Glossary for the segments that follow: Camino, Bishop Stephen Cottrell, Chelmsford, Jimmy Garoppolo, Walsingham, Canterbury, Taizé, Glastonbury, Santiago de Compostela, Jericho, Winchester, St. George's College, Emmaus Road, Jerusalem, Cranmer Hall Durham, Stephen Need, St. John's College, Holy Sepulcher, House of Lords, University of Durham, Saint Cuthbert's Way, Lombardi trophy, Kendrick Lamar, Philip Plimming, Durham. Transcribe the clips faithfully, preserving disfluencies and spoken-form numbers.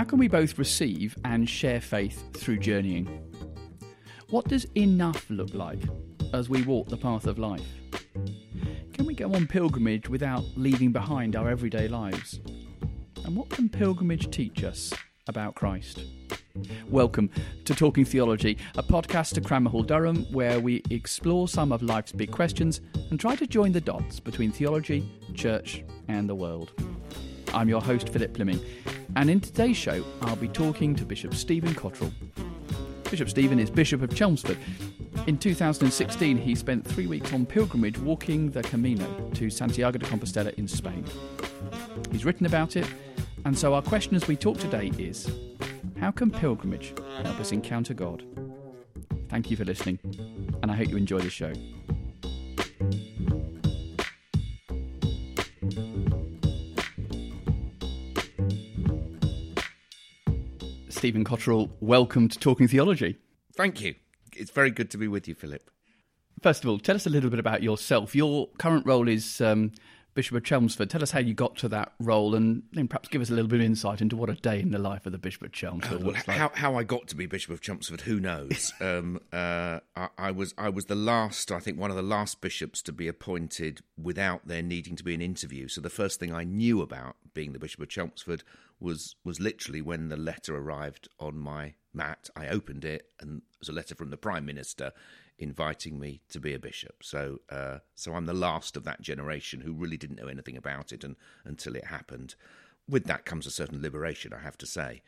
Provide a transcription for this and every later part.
How can we both receive and share faith through journeying? What does enough look like as we walk the path of life? Can we go on pilgrimage without leaving behind our everyday lives? And what can pilgrimage teach us about Christ? Welcome to Talking Theology, a podcast to Cranmer Hall Durham, where we explore some of life's big questions and try to join the dots between theology, church and the world. I'm your host, Philip Plimming, and in today's show I'll be talking to Bishop Stephen Cottrell. Bishop Stephen is Bishop of Chelmsford. In two thousand sixteen he spent three weeks on pilgrimage walking the Camino to Santiago de Compostela in Spain. He's written about it, and so our question as we talk today is, how can pilgrimage help us encounter God? Thank you for listening, and I hope you enjoy the show. Stephen Cottrell, welcome to Talking Theology. Thank you. It's very good to be with you, Philip. First of all, tell us a little bit about yourself. Your current role is um, Bishop of Chelmsford. Tell us how you got to that role, and then perhaps give us a little bit of insight into what a day in the life of the Bishop of Chelmsford oh, looks well, like. How, how I got to be Bishop of Chelmsford, who knows? um, uh, I, I was I was the last, I think, one of the last bishops to be appointed without there needing to be an interview. So the first thing I knew about being the Bishop of Chelmsford was was literally when the letter arrived on my mat. I opened it, and it was a letter from the Prime Minister inviting me to be a bishop. So uh, so I'm the last of that generation who really didn't know anything about it and, until it happened. With that comes a certain liberation, I have to say.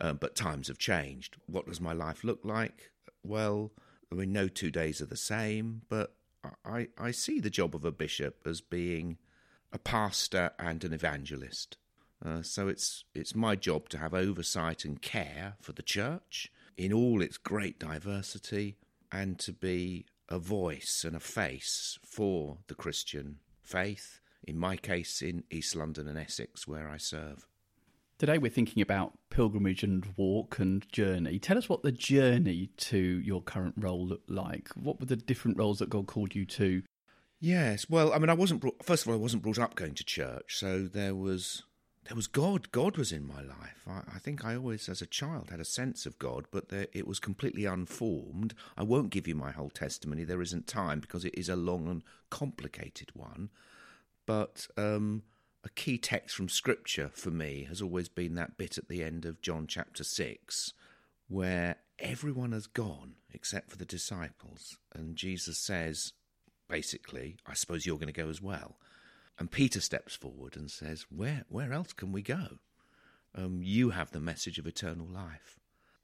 Uh, but times have changed. What does my life look like? Well, I mean, no two days are the same, but I, I see the job of a bishop as being a pastor and an evangelist. Uh, so it's it's my job to have oversight and care for the church in all its great diversity, and to be a voice and a face for the Christian faith, in my case in East London and Essex, where I serve. Today we're thinking about pilgrimage and walk and journey. Tell us what the journey to your current role looked like. What were the different roles that God called you to? Yes, well, I mean, I wasn't brought, first of all, I wasn't brought up going to church, so there was... There was God. God was in my life. I, I think I always, as a child, had a sense of God, but there, it was completely unformed. I won't give you my whole testimony. There isn't time, because it is a long and complicated one. But um, a key text from Scripture for me has always been that bit at the end of John chapter six, where everyone has gone except for the disciples. And Jesus says, basically, I suppose you're going to go as well. And Peter steps forward and says, where where else can we go? Um, you have the message of eternal life.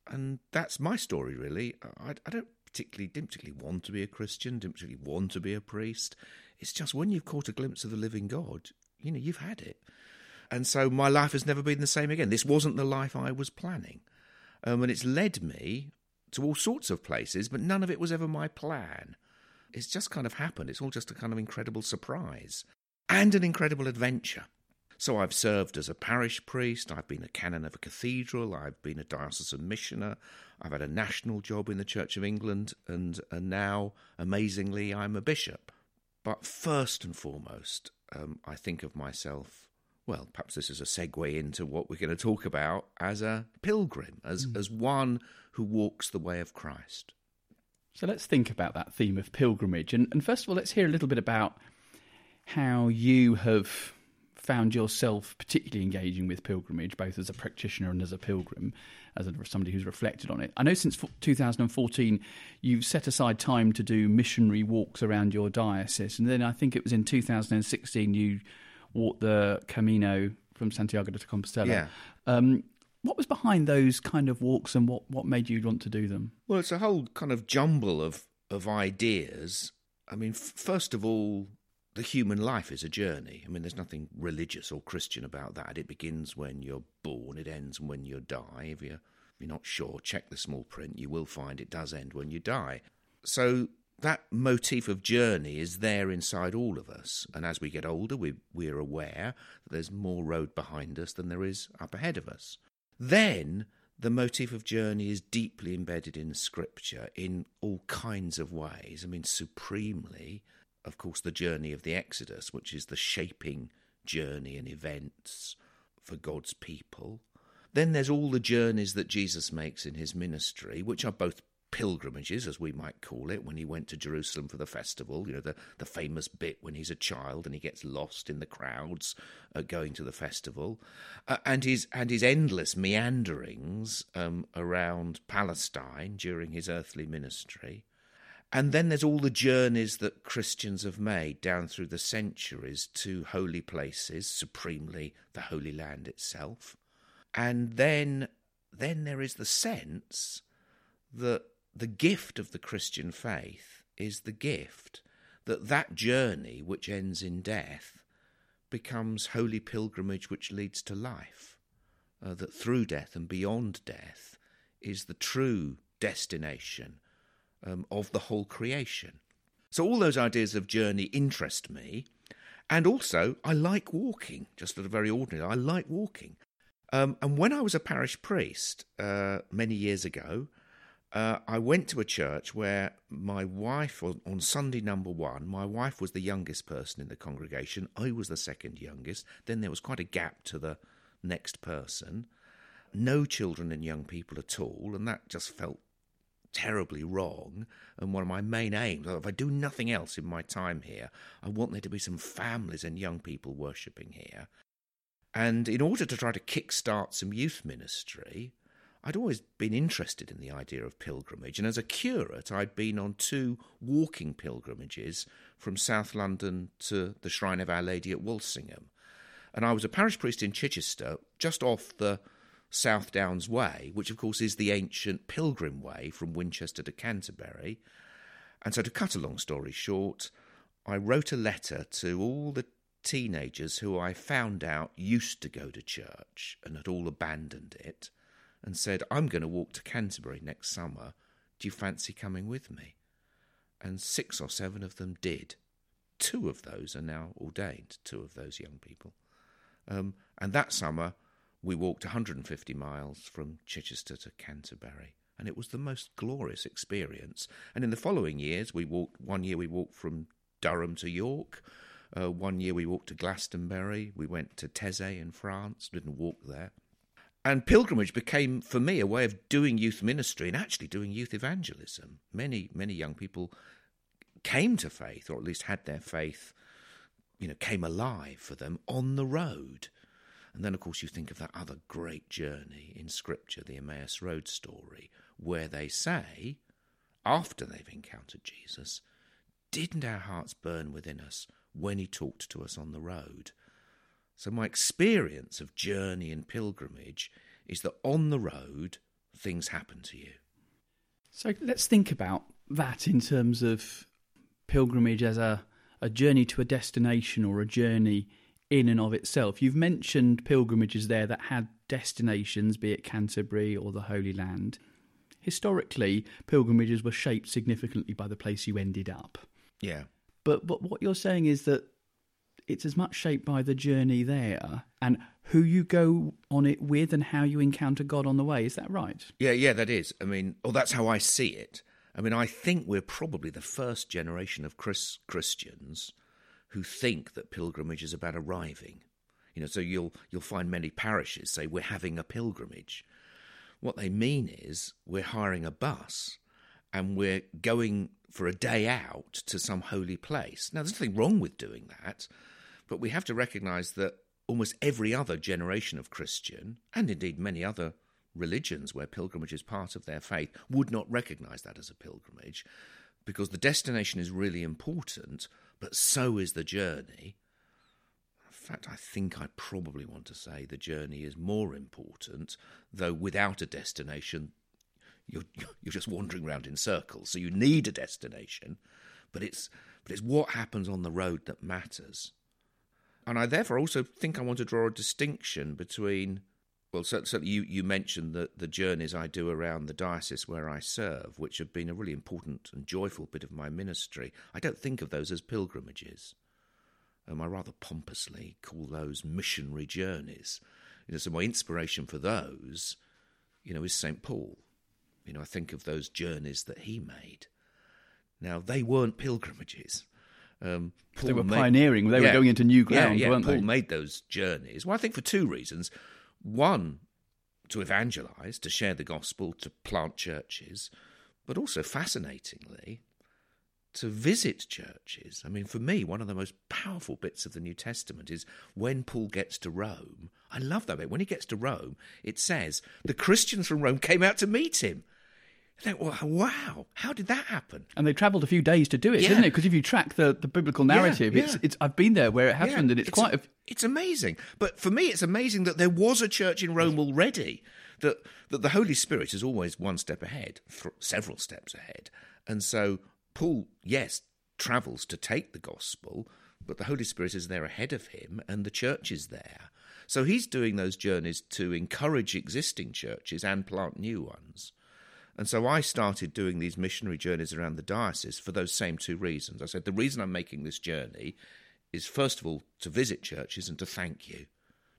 And that's my story, really. I, I don't particularly, didn't particularly want to be a Christian, didn't particularly want to be a priest. It's just when you've caught a glimpse of the living God, you know, you've had it. And so my life has never been the same again. This wasn't the life I was planning. Um, and it's led me to all sorts of places, but none of it was ever my plan. It's just kind of happened. It's all just a kind of incredible surprise. And an incredible adventure. So I've served as a parish priest, I've been a canon of a cathedral, I've been a diocesan missioner, I've had a national job in the Church of England, and, and now, amazingly, I'm a bishop. But first and foremost, um, I think of myself, well, perhaps this is a segue into what we're going to talk about, as a pilgrim, as, mm. as one who walks the way of Christ. So let's think about that theme of pilgrimage. And, and first of all, let's hear a little bit about how you have found yourself particularly engaging with pilgrimage, both as a practitioner and as a pilgrim, as a, somebody who's reflected on it. I know since two thousand fourteen you've set aside time to do missionary walks around your diocese, and then I think it was in two thousand sixteen you walked the Camino from Santiago de Compostela. Yeah. Um, what was behind those kind of walks, and what, what made you want to do them? Well, it's a whole kind of jumble of, of ideas. I mean, f- first of all, the human life is a journey. I mean, there's nothing religious or Christian about that. It begins when you're born, it ends when you die. If you're, if you're not sure, check the small print. You will find it does end when you die. So that motif of journey is there inside all of us. And as we get older, we, we're aware that there's more road behind us than there is up ahead of us. Then the motif of journey is deeply embedded in Scripture in all kinds of ways. I mean, supremely, of course, the journey of the Exodus, which is the shaping journey and events for God's people. Then there's all the journeys that Jesus makes in his ministry, which are both pilgrimages, as we might call it, when he went to Jerusalem for the festival, you know, the, the famous bit when he's a child and he gets lost in the crowds uh, going to the festival, uh, and his and his endless meanderings um, around Palestine during his earthly ministry. And then there's all the journeys that Christians have made down through the centuries to holy places, supremely the Holy Land itself. And then, then there is the sense that the gift of the Christian faith is the gift that that journey, which ends in death, becomes holy pilgrimage which leads to life, uh, that through death and beyond death is the true destination Um, of the whole creation. So all those ideas of journey interest me, and also I like walking, just at a very ordinary, I like walking. Um, and when I was a parish priest uh, many years ago, uh, I went to a church where my wife, on, on Sunday number one, my wife was the youngest person in the congregation, I was the second youngest, then there was quite a gap to the next person, no children and young people at all, and that just felt terribly wrong, and one of my main aims, if I do nothing else in my time here, I want there to be some families and young people worshipping here. And in order to try to kickstart some youth ministry, I'd always been interested in the idea of pilgrimage, and as a curate I'd been on two walking pilgrimages from South London to the Shrine of Our Lady at Walsingham, and I was a parish priest in Chichester, just off the South Downs Way, which of course is the ancient pilgrim way from Winchester to Canterbury. And so, to cut a long story short, I wrote a letter to all the teenagers who I found out used to go to church and had all abandoned it, and said, I'm going to walk to Canterbury next summer. Do you fancy coming with me? And six or seven of them did. Two of those are now ordained, two of those young people. Um, and that summer, we walked one hundred fifty miles from Chichester to Canterbury, and it was the most glorious experience. And in the following years, we walked. One year we walked from Durham to York. Uh, one year we walked to Glastonbury. We went to Taizé in France, didn't walk there. And pilgrimage became, for me, a way of doing youth ministry and actually doing youth evangelism. Many, many young people came to faith, or at least had their faith, you know, came alive for them on the road. And then, of course, you think of that other great journey in Scripture, the Emmaus Road story, where they say, after they've encountered Jesus, didn't our hearts burn within us when he talked to us on the road? So my experience of journey and pilgrimage is that on the road, things happen to you. So let's think about that in terms of pilgrimage as a, a journey to a destination or a journey in and of itself. You've mentioned pilgrimages there that had destinations, be it Canterbury or the Holy Land. Historically, pilgrimages were shaped significantly by the place you ended up. Yeah. But, but what you're saying is that it's as much shaped by the journey there and who you go on it with and how you encounter God on the way. Is that right? Yeah, yeah, that is. I mean, oh, that's how I see it. I mean, I think we're probably the first generation of Chris- Christians... who think that pilgrimage is about arriving. You know, so you'll you'll find many parishes say, we're having a pilgrimage. What they mean is, we're hiring a bus and we're going for a day out to some holy place. Now, there's nothing wrong with doing that, but we have to recognise that almost every other generation of Christian, and indeed many other religions where pilgrimage is part of their faith, would not recognise that as a pilgrimage, because the destination is really important, but so is the journey. In fact, I think I probably want to say the journey is more important, though without a destination, you're you're just wandering around in circles. So you need a destination, but it's but it's what happens on the road that matters. And I therefore also think I want to draw a distinction between, well, certainly you, you mentioned the, the journeys I do around the diocese where I serve, which have been a really important and joyful bit of my ministry. I don't think of those as pilgrimages. Um, I rather pompously call those missionary journeys. You know, so my inspiration for those, you know, is Saint Paul. You know, I think of those journeys that he made. Now, they weren't pilgrimages. Um, Paul they were made, pioneering. They yeah, were going into new ground, yeah, yeah, weren't Paul they? Paul made those journeys. Well, I think for two reasons. One, to evangelise, to share the gospel, to plant churches, but also, fascinatingly, to visit churches. I mean, for me, one of the most powerful bits of the New Testament is when Paul gets to Rome. I love that bit. When he gets to Rome, it says, the Christians from Rome came out to meet him. They, well, wow, how did that happen? And they travelled a few days to do it, yeah. didn't it? Because if you track the, the biblical narrative, yeah, yeah. It's, it's I've been there where it happened, yeah. and it's, it's quite... A, it's amazing. But for me, it's amazing that there was a church in Rome already, that, that the Holy Spirit is always one step ahead, several steps ahead. And so Paul, yes, travels to take the gospel, but the Holy Spirit is there ahead of him, and the church is there. So he's doing those journeys to encourage existing churches and plant new ones. And so I started doing these missionary journeys around the diocese for those same two reasons. I said, the reason I'm making this journey is, first of all, to visit churches and to thank you,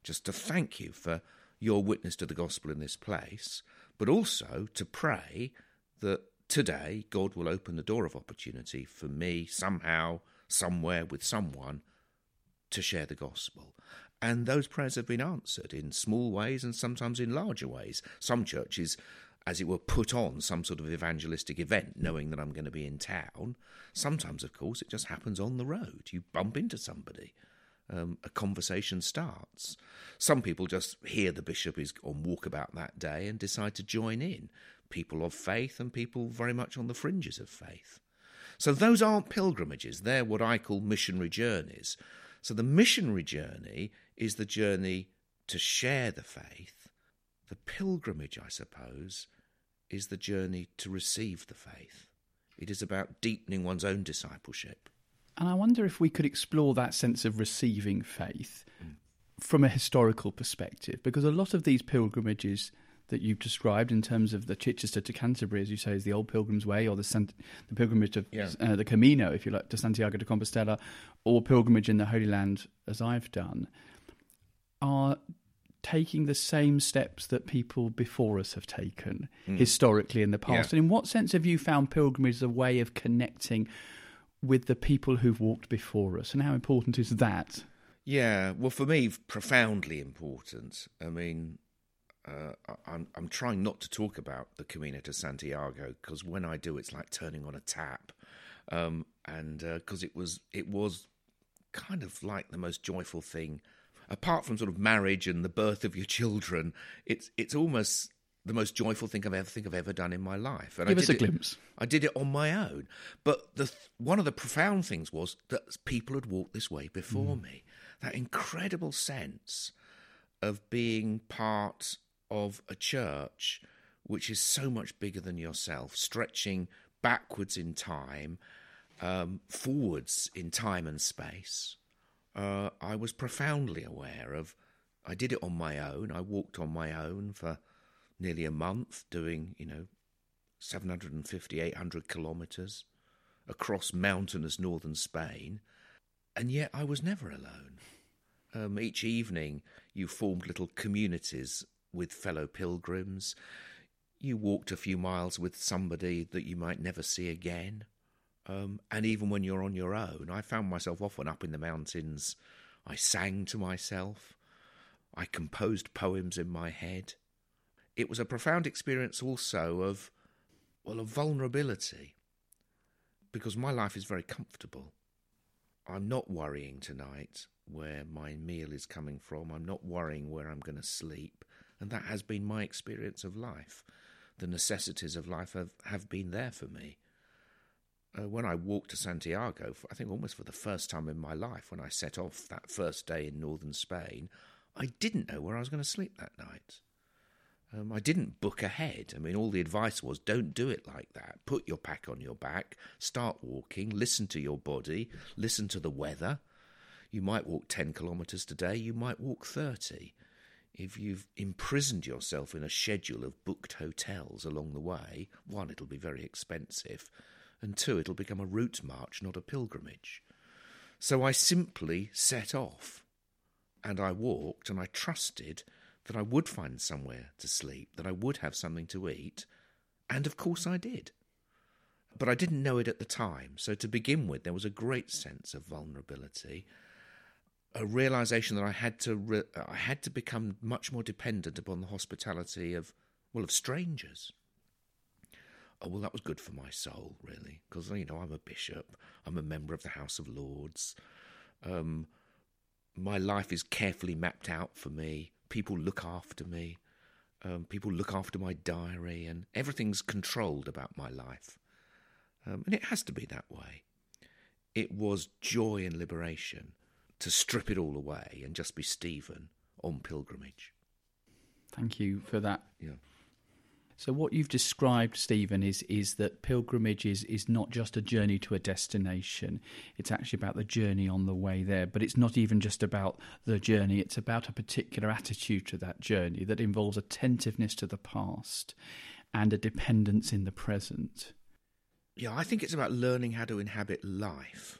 just to thank you for your witness to the gospel in this place, but also to pray that today God will open the door of opportunity for me somehow, somewhere, with someone to share the gospel. And those prayers have been answered in small ways and sometimes in larger ways. Some churches, as it were, put on some sort of evangelistic event, knowing that I'm going to be in town. Sometimes, of course, it just happens on the road. You bump into somebody. Um, a conversation starts. Some people just hear the bishop is on walkabout that day and decide to join in. People of faith and people very much on the fringes of faith. So those aren't pilgrimages. They're what I call missionary journeys. So the missionary journey is the journey to share the faith. The pilgrimage, I suppose, is the journey to receive the faith. It is about deepening one's own discipleship. And I wonder if we could explore that sense of receiving faith mm. from a historical perspective, because a lot of these pilgrimages that you've described in terms of the Chichester to Canterbury, as you say, is the old Pilgrim's Way, or the, Sant- the pilgrimage of yeah. uh, the Camino, if you like, to Santiago de Compostela, or pilgrimage in the Holy Land, as I've done, are taking the same steps that people before us have taken mm. historically in the past. Yeah. And in what sense have you found pilgrimage a way of connecting with the people who've walked before us? And how important is that? Yeah, well, for me, profoundly important. I mean, uh, I'm, I'm trying not to talk about the Camino to Santiago, because when I do, it's like turning on a tap. Um, and because uh, it was it was kind of like the most joyful thing. Apart from sort of marriage and the birth of your children, it's it's almost the most joyful thing I've ever think I've ever done in my life. And Give I did us a it, glimpse. I did it on my own, but the one of the profound things was that people had walked this way before mm. me. That incredible sense of being part of a church which is so much bigger than yourself, stretching backwards in time, um, forwards in time and space. Uh, I was profoundly aware of, I did it on my own. I walked on my own for nearly a month, doing, you know, seven hundred fifty, eight hundred kilometres across mountainous northern Spain. And yet I was never alone. Um, each evening you formed little communities with fellow pilgrims. You walked a few miles with somebody that you might never see again. Um, and even when you're on your own, I found myself often up in the mountains. I sang to myself. I composed poems in my head. It was a profound experience also of, well, of vulnerability, because my life is very comfortable. I'm not worrying tonight where my meal is coming from. I'm not worrying where I'm going to sleep. And that has been my experience of life. The necessities of life have, have been there for me. Uh, when I walked to Santiago, for, I think almost for the first time in my life, when I set off that first day in northern Spain, I didn't know where I was going to sleep that night. Um, I didn't book ahead. I mean, all the advice was, don't do it like that. Put your pack on your back, start walking, listen to your body, listen to the weather. You might walk ten kilometres today, you might walk thirty. If you've imprisoned yourself in a schedule of booked hotels along the way, one, it'll be very expensive, and two, it'll become a route march, not a pilgrimage. So I simply set off, and I walked, and I trusted that I would find somewhere to sleep, that I would have something to eat, and of course I did. But I didn't know it at the time, so to begin with, there was a great sense of vulnerability. a realization that I had to re- I had to become much more dependent upon the hospitality of well of strangers. Oh, well, that was good for my soul, really, because, you know, I'm a bishop, I'm a member of the House of Lords. Um, my life is carefully mapped out for me. People look after me. Um, people look after my diary, and everything's controlled about my life. Um, and it has to be that way. It was joy and liberation to strip it all away and just be Stephen on pilgrimage. Thank you for that. Yeah. So what you've described, Stephen, is is that pilgrimage is, is not just a journey to a destination. It's actually about the journey on the way there. But it's not even just about the journey. It's about a particular attitude to that journey that involves attentiveness to the past and a dependence in the present. Yeah, I think it's about learning how to inhabit life.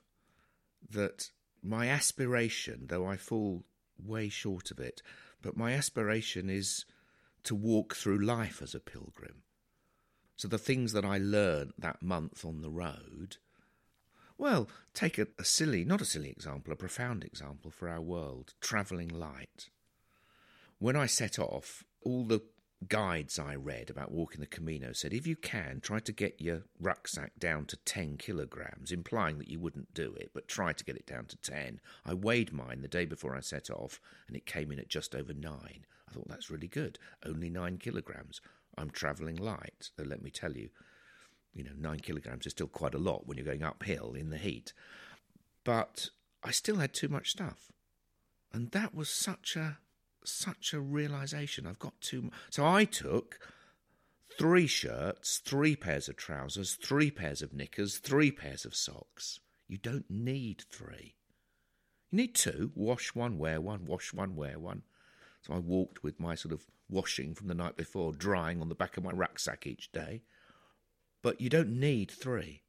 That my aspiration, though I fall way short of it, but my aspiration is to walk through life as a pilgrim. So the things that I learnt that month on the road, well, take a, a silly, not a silly example, a profound example for our world, travelling light. When I set off, all the guides I read about walking the Camino said, if you can, try to get your rucksack down to ten kilograms, implying that you wouldn't do it, but try to get it down to ten. I weighed mine the day before I set off, and it came in at just over nine. I thought, that's really good, only nine kilograms. I'm travelling light, though let me tell you, you know, nine kilograms is still quite a lot when you're going uphill in the heat. But I still had too much stuff. And that was such a, such a realisation. I've got too much. So I took three shirts, three pairs of trousers, three pairs of knickers, three pairs of socks. You don't need three. You need two. Wash one, wear one, wash one, wear one. So I walked with my sort of washing from the night before, drying on the back of my rucksack each day. But you don't need three.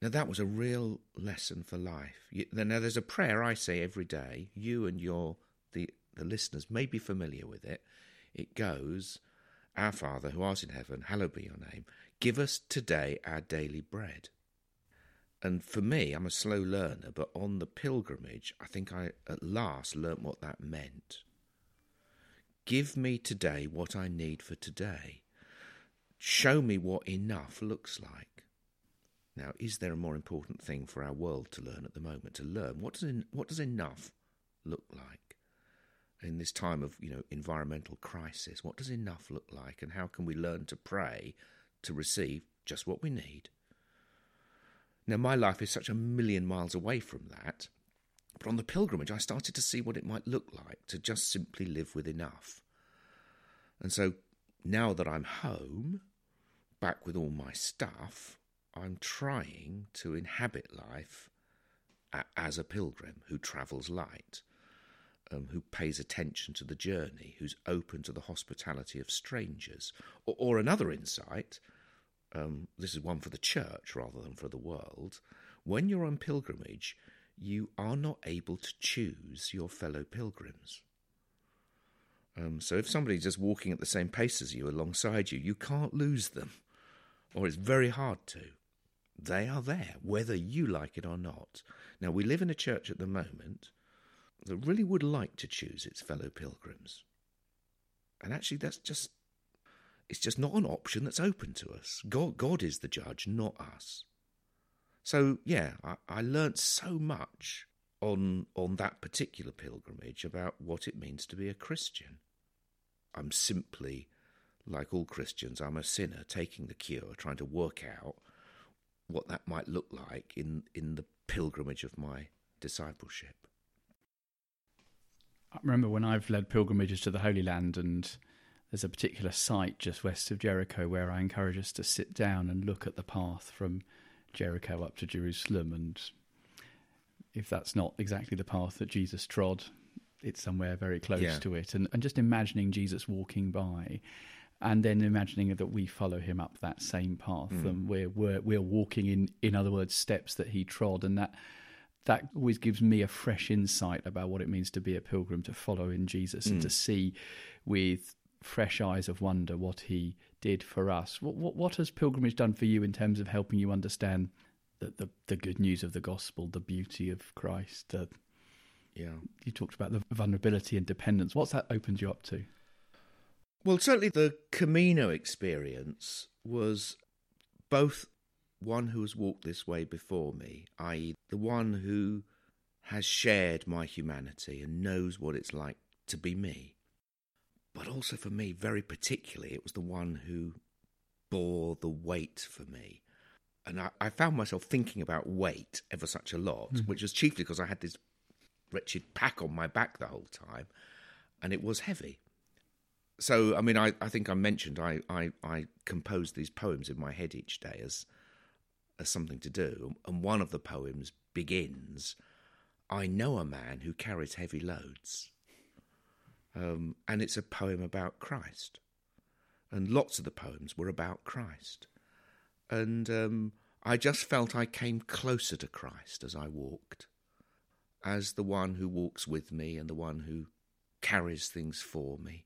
Now, that was a real lesson for life. You, now, there's a prayer I say every day. You and your the, the listeners may be familiar with it. It goes, Our Father, who art in heaven, hallowed be your name. Give us today our daily bread. And for me, I'm a slow learner, but on the pilgrimage, I think I at last learnt what that meant. Give me today what I need for today. Show me what enough looks like. Now, is there a more important thing for our world to learn at the moment? To learn what does en- what does enough look like in this time of, you know, environmental crisis? What does enough look like, and how can we learn to pray to receive just what we need? Now, my life is such a million miles away from that. But on the pilgrimage, I started to see what it might look like to just simply live with enough. And so now that I'm home, back with all my stuff, I'm trying to inhabit life as a pilgrim who travels light, um, who pays attention to the journey, who's open to the hospitality of strangers. Or, or another insight, um, this is one for the church rather than for the world, when you're on pilgrimage, you are not able to choose your fellow pilgrims. Um, so if somebody's just walking at the same pace as you alongside you, you can't lose them, or it's very hard to. They are there, whether you like it or not. Now, we live in a church at the moment that really would like to choose its fellow pilgrims. And actually, that's just, it's just not an option that's open to us. God, God is the judge, not us. So, yeah, I, I learnt so much on on that particular pilgrimage about what it means to be a Christian. I'm simply, like all Christians, I'm a sinner taking the cure, trying to work out what that might look like in, in the pilgrimage of my discipleship. I remember when I've led pilgrimages to the Holy Land, and there's a particular site just west of Jericho where I encourage us to sit down and look at the path from Jericho up to Jerusalem, and if that's not exactly the path that Jesus trod, it's somewhere very close yeah. to it, and, and just imagining Jesus walking by, and then imagining that we follow him up that same path, mm. and we're, we're we're walking in in other words steps that he trod, and that that always gives me a fresh insight about what it means to be a pilgrim, to follow in Jesus, mm. and to see with fresh eyes of wonder what he did for us. What, what what has pilgrimage done for you in terms of helping you understand the the, the good news of the gospel, the beauty of Christ, the Yeah. You talked about the vulnerability and dependence. What's that opened you up to? Well, certainly the Camino experience was both one who has walked this way before me, that is the one who has shared my humanity and knows what it's like to be me. But also for me, very particularly, it was the one who bore the weight for me. And I, I found myself thinking about weight ever such a lot, mm. which was chiefly because I had this wretched pack on my back the whole time, and it was heavy. So, I mean, I, I think I mentioned I, I, I composed these poems in my head each day as, as something to do. And one of the poems begins, I know a man who carries heavy loads. Um, and it's a poem about Christ. And lots of the poems were about Christ. And um, I just felt I came closer to Christ as I walked, as the one who walks with me and the one who carries things for me.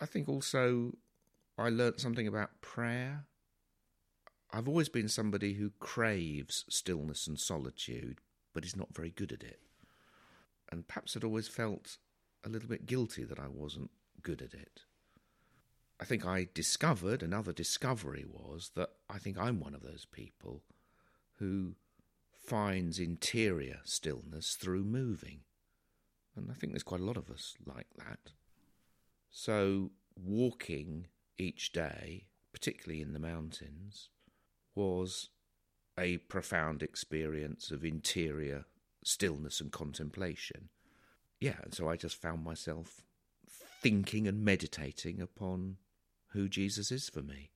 I think also I learnt something about prayer. I've always been somebody who craves stillness and solitude, but is not very good at it. And perhaps I'd always felt a little bit guilty that I wasn't good at it. I think I discovered, another discovery was, that I think I'm one of those people who finds interior stillness through moving. And I think there's quite a lot of us like that. So walking each day, particularly in the mountains, was a profound experience of interior stillness and contemplation. Yeah, and so I just found myself thinking and meditating upon who Jesus is for me.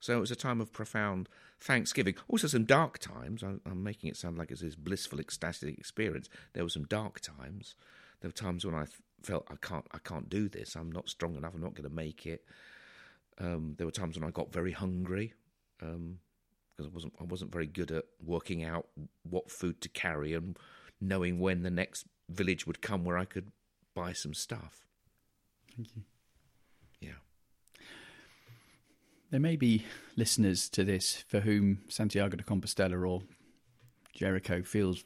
So it was a time of profound thanksgiving. Also some dark times. I'm making it sound like it's this blissful, ecstatic experience. There were some dark times. There were times when I felt, I can't I can't do this. I'm not strong enough. I'm not going to make it. Um, there were times when I got very hungry um, because I wasn't, I wasn't very good at working out what food to carry and knowing when the next village would come where I could buy some stuff. Thank you. Yeah. There may be listeners to this for whom Santiago de Compostela or Jericho feels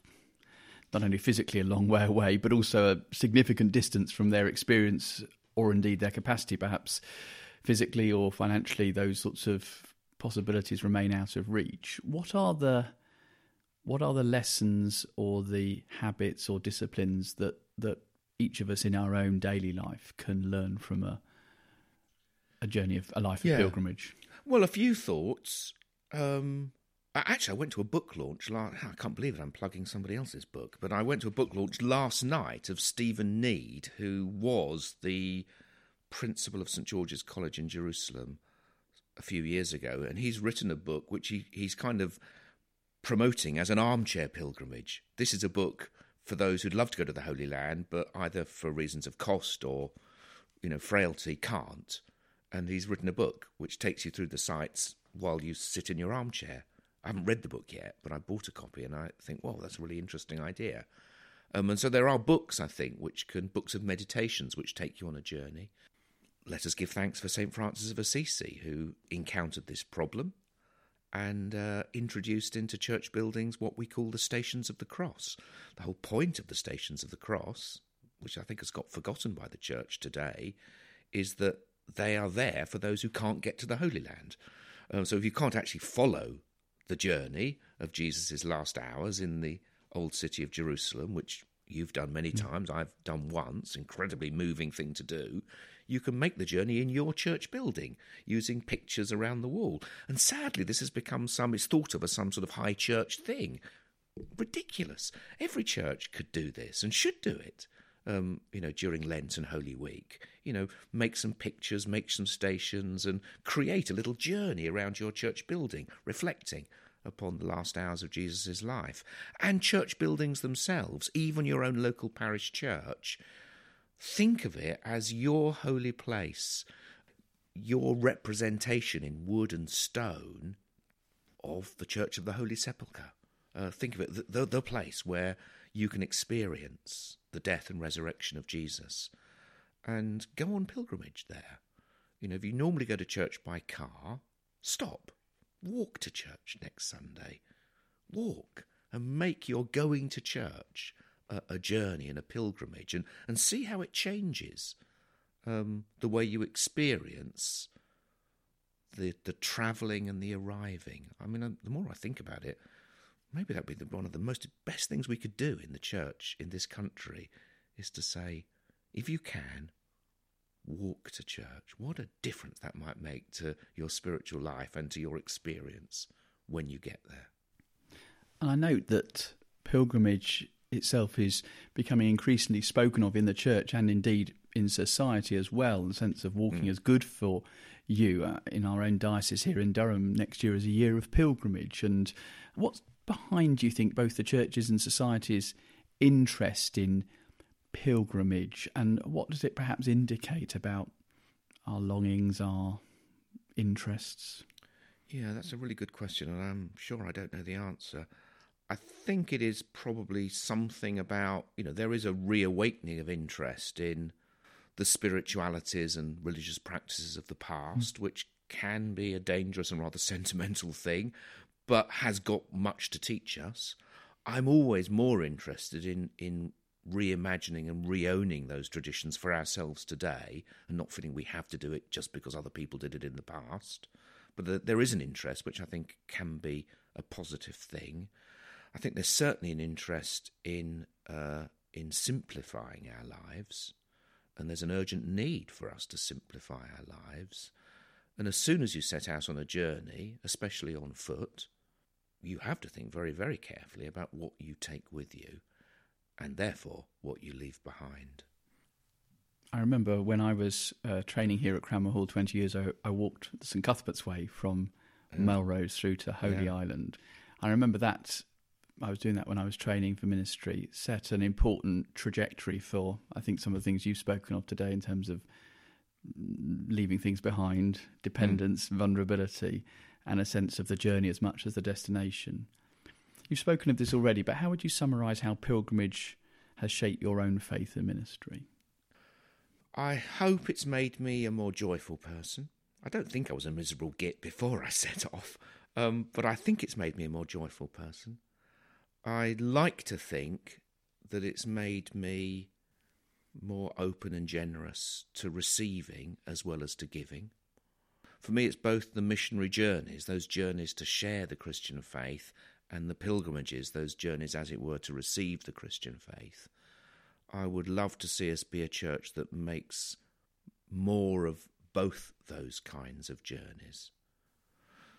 not only physically a long way away, but also a significant distance from their experience or indeed their capacity, perhaps physically or financially. Those sorts of possibilities remain out of reach. What are the what are the lessons or the habits or disciplines that, that each of us in our own daily life can learn from a a journey of a life of yeah. pilgrimage? Well, a few thoughts. Um... Actually, I went to a book launch. Last, I can't believe it, I'm plugging somebody else's book. But I went to a book launch last night of Stephen Need, who was the principal of Saint George's College in Jerusalem a few years ago. And he's written a book which he, he's kind of promoting as an armchair pilgrimage. This is a book for those who'd love to go to the Holy Land, but either for reasons of cost or, you know, frailty, can't. And he's written a book which takes you through the sites while you sit in your armchair. I haven't read the book yet, but I bought a copy and I think, wow, that's a really interesting idea. Um, and so there are books, I think, which can, books of meditations, which take you on a journey. Let us give thanks for Saint Francis of Assisi, who encountered this problem and uh, introduced into church buildings what we call the Stations of the Cross. The whole point of the Stations of the Cross, which I think has got forgotten by the church today, is that they are there for those who can't get to the Holy Land. Um, so if you can't actually follow the journey of Jesus' last hours in the old city of Jerusalem, which you've done many times, I've done once, incredibly moving thing to do, you can make the journey in your church building using pictures around the wall. And sadly, this has become some, it's thought of as some sort of high church thing. Ridiculous. Every church could do this and should do it, um, you know, during Lent and Holy Week. You know, make some pictures, make some stations and create a little journey around your church building, reflecting upon the last hours of Jesus' life. And church buildings themselves, even your own local parish church, think of it as your holy place, your representation in wood and stone of the Church of the Holy Sepulcher. Uh, think of it, the, the, the place where you can experience the death and resurrection of Jesus and go on pilgrimage there. You know, if you normally go to church by car, stop. Walk to church next Sunday. Walk and make your going to church a, a journey and a pilgrimage, and, and see how it changes um, the way you experience the the travelling and the arriving. I mean, the more I think about it, maybe that would be the, one of the most best things we could do in the church in this country, is to say, if you can, walk to church. What a difference that might make to your spiritual life and to your experience when you get there. And I note that pilgrimage itself is becoming increasingly spoken of in the church and indeed in society as well, in the sense of walking mm. as good for you. Uh, in our own diocese here in Durham, next year is a year of pilgrimage. And what's behind, do you think, both the churches and society's interest in pilgrimage, and what does it perhaps indicate about our longings, our interests? Yeah, that's a really good question, and I'm sure I don't know the answer. I think it is probably something about, you know, there is a reawakening of interest in the spiritualities and religious practices of the past, mm. which can be a dangerous and rather sentimental thing, but has got much to teach us. I'm always more interested in in reimagining and reowning those traditions for ourselves today, and not feeling we have to do it just because other people did it in the past. But the, there is an interest, which I think can be a positive thing. I think there's certainly an interest in uh, in simplifying our lives, and there's an urgent need for us to simplify our lives. And as soon as you set out on a journey, especially on foot, you have to think very, very carefully about what you take with you, and therefore what you leave behind. I remember when I was uh, training here at Cranmer Hall twenty years ago, I walked the Saint Cuthbert's Way from mm. Melrose through to Holy yeah. Island. I remember that, I was doing that when I was training for ministry, set an important trajectory for, I think, some of the things you've spoken of today in terms of leaving things behind, dependence, mm. vulnerability, and a sense of the journey as much as the destination. You've spoken of this already, but how would you summarise how pilgrimage has shaped your own faith and ministry? I hope it's made me a more joyful person. I don't think I was a miserable git before I set off, um, but I think it's made me a more joyful person. I like to think that it's made me more open and generous to receiving as well as to giving. For me, it's both the missionary journeys, those journeys to share the Christian faith, and the pilgrimages, those journeys, as it were, to receive the Christian faith. I would love to see us be a church that makes more of both those kinds of journeys.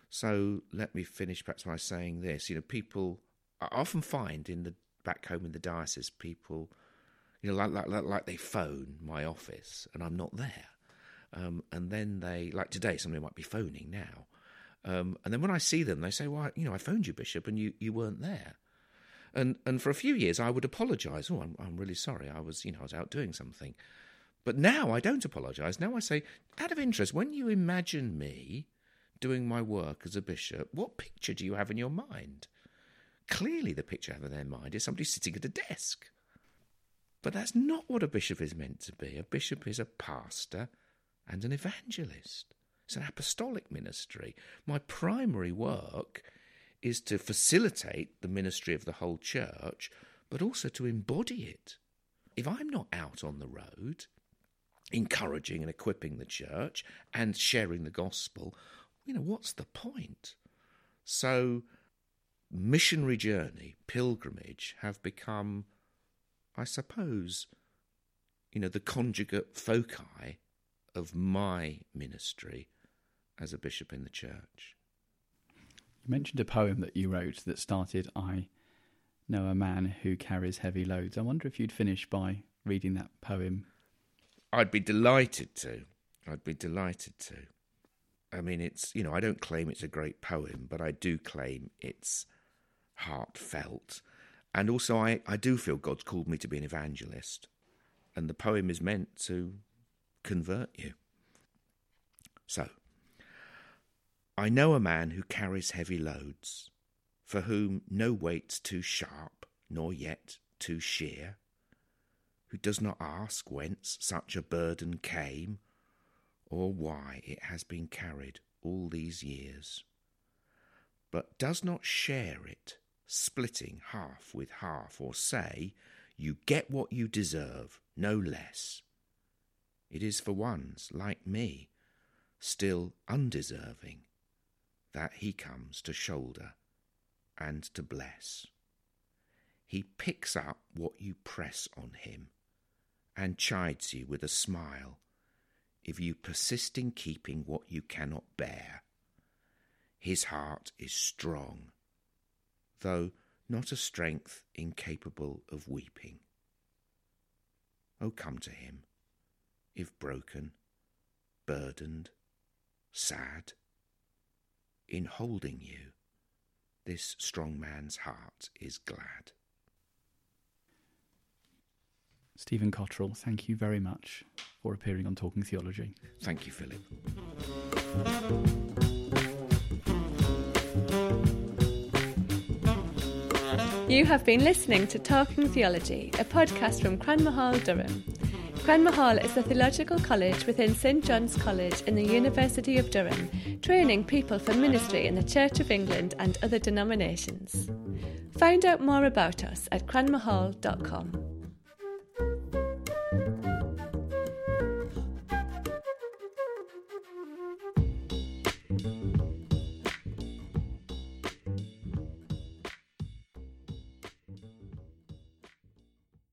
So let me finish perhaps by saying this. You know, people, I often find in the back home in the diocese, people, you know, like, like, like they phone my office and I'm not there. Um, and then they, like today, somebody might be phoning now. Um, and then when I see them, they say, well, you know, I phoned you, Bishop, and you, you weren't there. And and for a few years, I would apologise. Oh, I'm, I'm really sorry. I was, you know, I was out doing something. But now I don't apologise. Now I say, out of interest, when you imagine me doing my work as a bishop, what picture do you have in your mind? Clearly the picture I have in their mind is somebody sitting at a desk. But that's not what a bishop is meant to be. A bishop is a pastor and an evangelist. It's an apostolic ministry. My primary work is to facilitate the ministry of the whole church, but also to embody it. If I'm not out on the road, encouraging and equipping the church and sharing the gospel, you know, what's the point? So, missionary journey, pilgrimage, have become, I suppose, you know, the conjugate foci of my ministry as a bishop in the church. You mentioned a poem that you wrote that started, I know a man who carries heavy loads. I wonder if you'd finish by reading that poem. I'd be delighted to. I'd be delighted to. I mean, it's, you know, I don't claim it's a great poem, but I do claim it's heartfelt. And also I, I do feel God's called me to be an evangelist. And the poem is meant to convert you. So, I know a man who carries heavy loads, for whom no weight's too sharp, nor yet too sheer, who does not ask whence such a burden came, or why it has been carried all these years, but does not share it, splitting half with half, or say, You get what you deserve, no less. It is for ones like me, still undeserving, that he comes to shoulder and to bless. He picks up what you press on him and chides you with a smile if you persist in keeping what you cannot bear. His heart is strong, though not a strength incapable of weeping. Oh, come to him, if broken, burdened, sad. In holding you, this strong man's heart is glad. Stephen Cottrell, thank you very much for appearing on Talking Theology. Thank you, Philip. You have been listening to Talking Theology, a podcast from Cranmer Hall, Durham. Cranmer Hall is a theological college within Saint John's College in the University of Durham, training people for ministry in the Church of England and other denominations. Find out more about us at cranmer hall dot com.